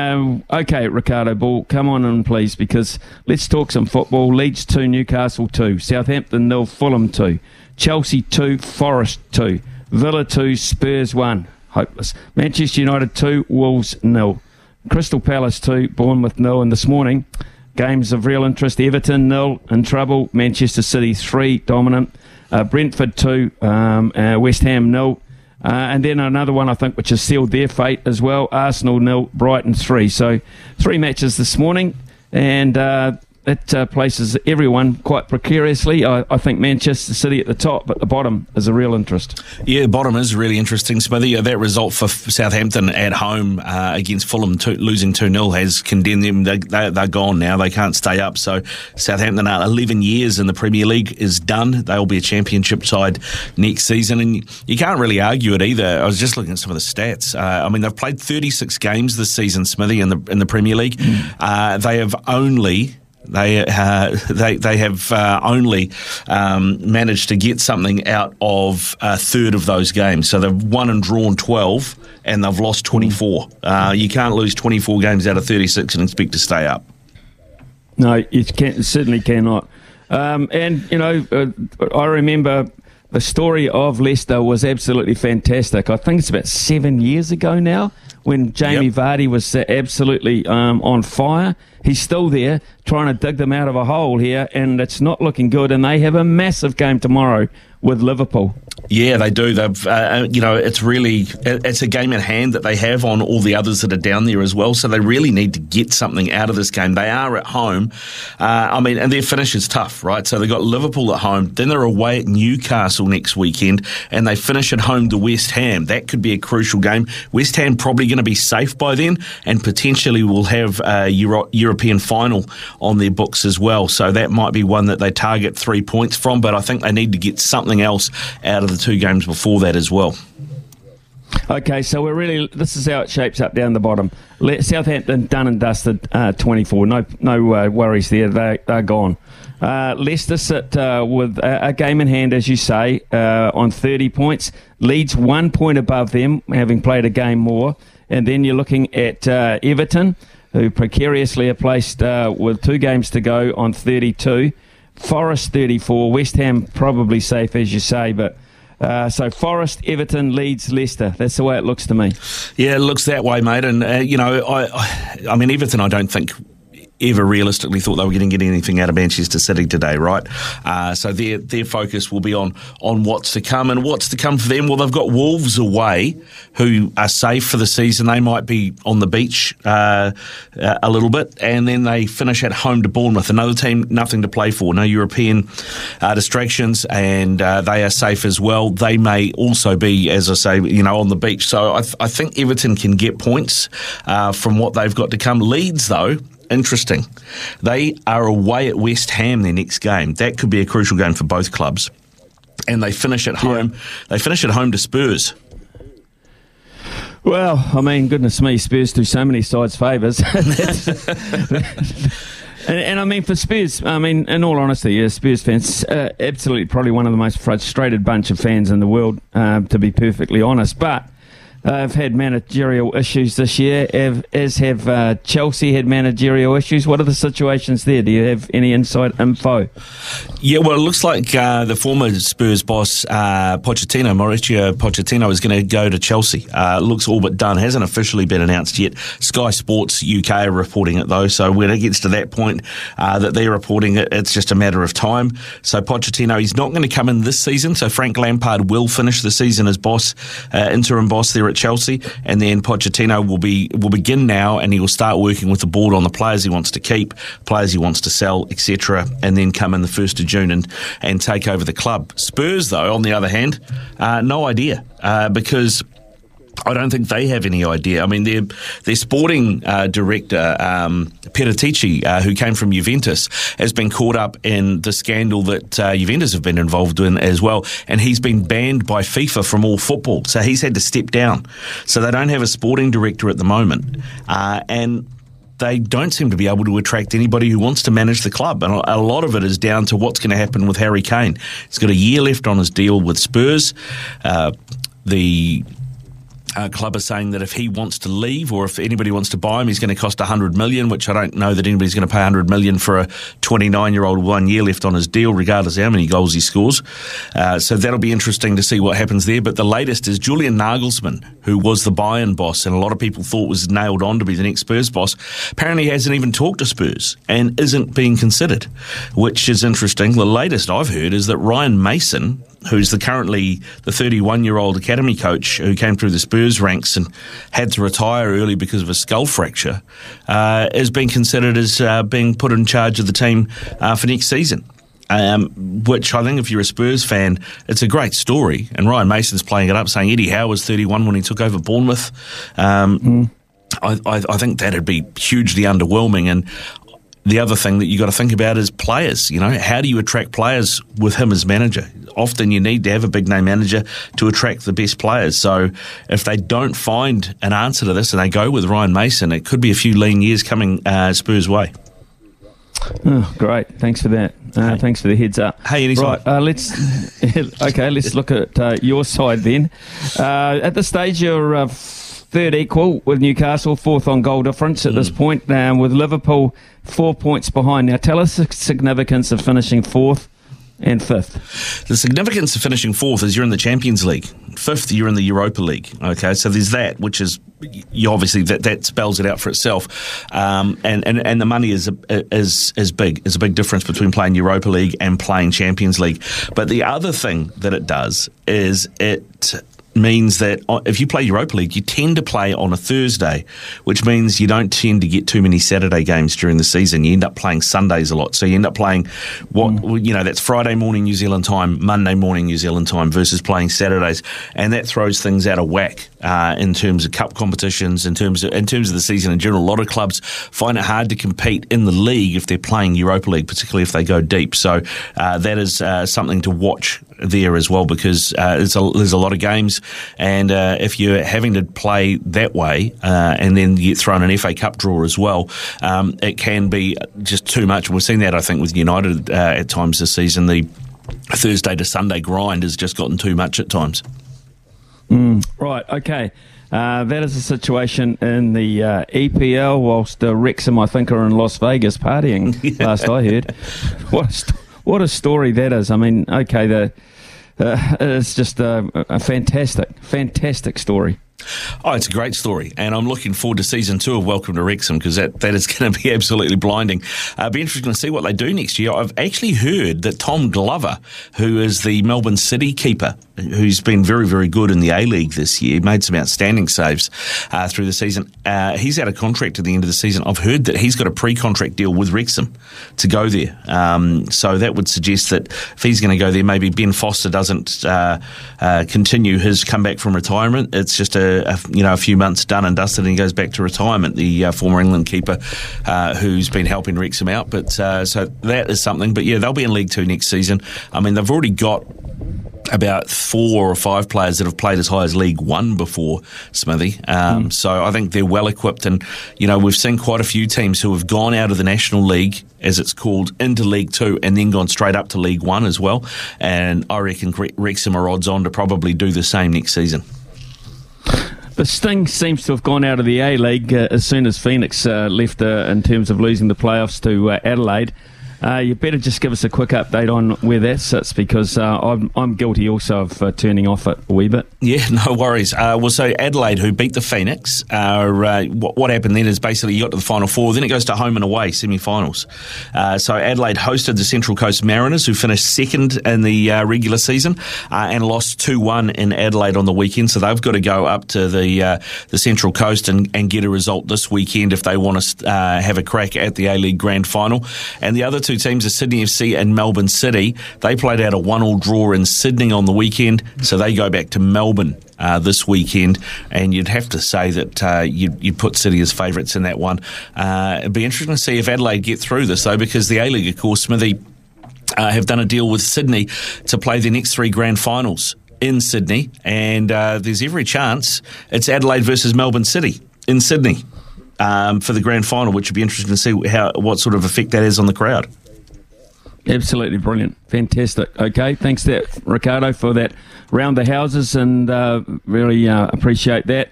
Okay, Riccardo Ball, come on in, please, because let's talk some football. Leeds 2, Newcastle 2, Southampton 0, Fulham 2, Chelsea 2, Forest 2, Villa 2, Spurs 1, hopeless. Manchester United 2, Wolves 0, Crystal Palace 2, Bournemouth 0, and this morning, games of real interest, Everton 0, in trouble, Manchester City 3, dominant, Brentford 2, West Ham 0. And then another one, I think, which has sealed their fate as well. Arsenal 0, Brighton 3. So three matches this morning, and that places everyone quite precariously. I think Manchester City at the top, but the bottom is a real interest. Yeah, bottom is really interesting, Smithy. That result for Southampton at home against Fulham, losing 2-0, has condemned them. They're gone now. They can't stay up. So Southampton, 11 years in the Premier League is done. They'll be a championship side next season. And you can't really argue it either. I was just looking at some of the stats. I mean, they've played 36 games this season, Smithy, in the Premier League. They have only... They have only managed to get something out of a third of those games. So they've won and drawn 12, and they've lost 24. You can't lose 24 games out of 36 and expect to stay up. No, you certainly cannot. And, you know, I remember the story of Leicester was absolutely fantastic. I think it's about 7 years ago now, when Jamie Vardy was absolutely on fire. He's still there trying to dig them out of a hole here, and it's not looking good, and they have a massive game tomorrow with Liverpool. Yeah, they do. They've, you know, it's a game at hand that they have on all the others that are down there as well, so they really need to get something out of this game. They are at home. I mean, and their finish is tough, right? So they've got Liverpool at home, then they're away at Newcastle next weekend, and they finish at home to West Ham. That could be a crucial game. West Ham probably going to be safe by then, and potentially will have a European final on their books as well. So that might be one that they target 3 points from, but I think they need to get something else out of the two games before that as well. Okay, so this is how it shapes up down the bottom. Southampton done and dusted, 24. No worries there. They're gone. Leicester sit with a game in hand, as you say, on 30 points. Leeds 1 point above them, having played a game more. And then you're looking at Everton, who precariously are placed with 2 games to go on 32. Forest 34, West Ham probably safe, as you say, but so Forest, Everton, Leeds, Leicester. That's the way it looks to me. Yeah, it looks that way, mate. And, you know, I mean, Everton, I don't think ever realistically thought they were going to get anything out of Manchester City today, right? So their focus will be on what's to come. And what's to come for them? Well, they've got Wolves away, who are safe for the season. They might be on the beach a little bit. And then they finish at home to Bournemouth, another team, nothing to play for, no European distractions, and they are safe as well. They may also be, as I say, you know, on the beach. So I think Everton can get points from what they've got to come. Leeds, though, interesting. They are away at West Ham their next game. That could be a crucial game for both clubs. And they finish at home. Yeah. They finish at home to Spurs. Well, I mean, goodness me, Spurs do so many sides favours. And I mean, for Spurs, I mean, in all honesty, yeah, Spurs fans, absolutely probably one of the most frustrated bunch of fans in the world, to be perfectly honest. But they've had managerial issues this year, as have Chelsea had managerial issues. What are the situations there? Do you have any inside info? Yeah, well, it looks like the former Spurs boss, Mauricio Pochettino, is going to go to Chelsea. Looks all but done. Hasn't officially been announced yet. Sky Sports UK are reporting it, though, so when it gets to that point that they're reporting it, it's just a matter of time. So Pochettino, he's not going to come in this season, so Frank Lampard will finish the season as boss, interim boss there at Chelsea, and then Pochettino will begin now, and he will start working with the board on the players he wants to keep, players he wants to sell, etc., and then come in the 1st of June and take over the club. Spurs, though, on the other hand, no idea, because I don't think they have any idea. I mean, their sporting director, Paratici, who came from Juventus, has been caught up in the scandal that Juventus have been involved in as well, and he's been banned by FIFA from all football, so he's had to step down. So they don't have a sporting director at the moment, and they don't seem to be able to attract anybody who wants to manage the club. And a lot of it is down to what's going to happen with Harry Kane. He's got a year left on his deal with Spurs. The club are saying that if he wants to leave or if anybody wants to buy him, he's going to cost $100 million, which I don't know that anybody's going to pay $100 million for a 29-year-old 1 year left on his deal, regardless of how many goals he scores. So that'll be interesting to see what happens there. But the latest is Julian Nagelsmann, who was the Bayern boss and a lot of people thought was nailed on to be the next Spurs boss, apparently hasn't even talked to Spurs and isn't being considered, which is interesting. The latest I've heard is that Ryan Mason, who's currently the 31-year-old academy coach who came through the Spurs ranks and had to retire early because of a skull fracture, is being considered as being put in charge of the team for next season. Which I think if you're a Spurs fan, it's a great story. And Ryan Mason's playing it up, saying Eddie Howe was 31 when he took over Bournemouth. I think that'd be hugely underwhelming. And the other thing that you got to think about is players. You know, how do you attract players with him as manager? Often you need to have a big-name manager to attract the best players. So if they don't find an answer to this and they go with Ryan Mason, it could be a few lean years coming Spurs' way. Oh, great. Thanks for that. Hey. Thanks for the heads up. Hey, anytime. Right, let's look at your side then. At this stage, you're third equal with Newcastle, fourth on goal difference at this point, with Liverpool 4 points behind. Now, tell us the significance of finishing fourth and fifth. The significance of finishing fourth is you're in the Champions League. Fifth, you're in the Europa League. Okay, so there's that, which is you obviously that spells it out for itself. And the money is big. It's a big difference between playing Europa League and playing Champions League. But the other thing that it does is it means that if you play Europa League, you tend to play on a Thursday, which means you don't tend to get too many Saturday games during the season. You end up playing Sundays a lot. So you end up playing that's Friday morning New Zealand time, Monday morning New Zealand time versus playing Saturdays. And that throws things out of whack in terms of cup competitions, in terms of the season in general. A lot of clubs find it hard to compete in the league if they're playing Europa League, particularly if they go deep. So that is something to watch there as well, because there's a lot of games, and if you're having to play that way and then you get thrown an FA Cup draw as well, it can be just too much. We've seen that, I think, with United at times this season. The Thursday to Sunday grind has just gotten too much at times. Right, okay. That is the situation in the EPL, whilst Wrexham, I think, are in Las Vegas partying, last I heard. What a story that is. I mean, okay, it's just a fantastic story. Oh, it's a great story, and I'm looking forward to Season 2 of Welcome to Wrexham, because that is going to be absolutely blinding. It'll be interesting to see what they do next year. I've actually heard that Tom Glover, who is the Melbourne City keeper, who's been very, very good in the A-League this year, made some outstanding saves through the season. He's out of contract at the end of the season. I've heard that he's got a pre-contract deal with Wrexham to go there. So that would suggest that if he's going to go there, maybe Ben Foster doesn't continue his comeback from retirement. It's just a few months done and dusted, and he goes back to retirement, the former England keeper who's been helping Wrexham out. But so that is something. But yeah, they'll be in League 2 next season. I mean, they've already got about 4 or 5 players that have played as high as League 1 before, Smithy. So I think they're well equipped, and we've seen quite a few teams who have gone out of the National League, as it's called, into League 2 and then gone straight up to League 1 as well. And I reckon Wrexham are odds on to probably do the same next season. The sting seems to have gone out of the A-League as soon as Phoenix left in terms of losing the playoffs to Adelaide. You better just give us a quick update on where that sits, because I'm guilty also of turning off it a wee bit. Yeah, no worries. So Adelaide, who beat the Phoenix, what happened then is basically you got to the Final Four, then it goes to home and away semi-finals. So Adelaide hosted the Central Coast Mariners, who finished second in the regular season and lost 2-1 in Adelaide on the weekend. So they've got to go up to the Central Coast and get a result this weekend if they want to have a crack at the A-League Grand Final. And the other two teams are Sydney FC and Melbourne City. They played out a 1-1 draw in Sydney on the weekend, so they go back to Melbourne this weekend, and you'd have to say that you'd put City as favourites in that one. It'd be interesting to see if Adelaide get through this, though, because the A-League, of course, Smithy, have done a deal with Sydney to play their next 3 grand finals in Sydney, and there's every chance it's Adelaide versus Melbourne City in Sydney for the grand final, which would be interesting to see what sort of effect that is on the crowd. Absolutely brilliant. Fantastic. Okay, thanks to Riccardo for that round the houses, and really appreciate that.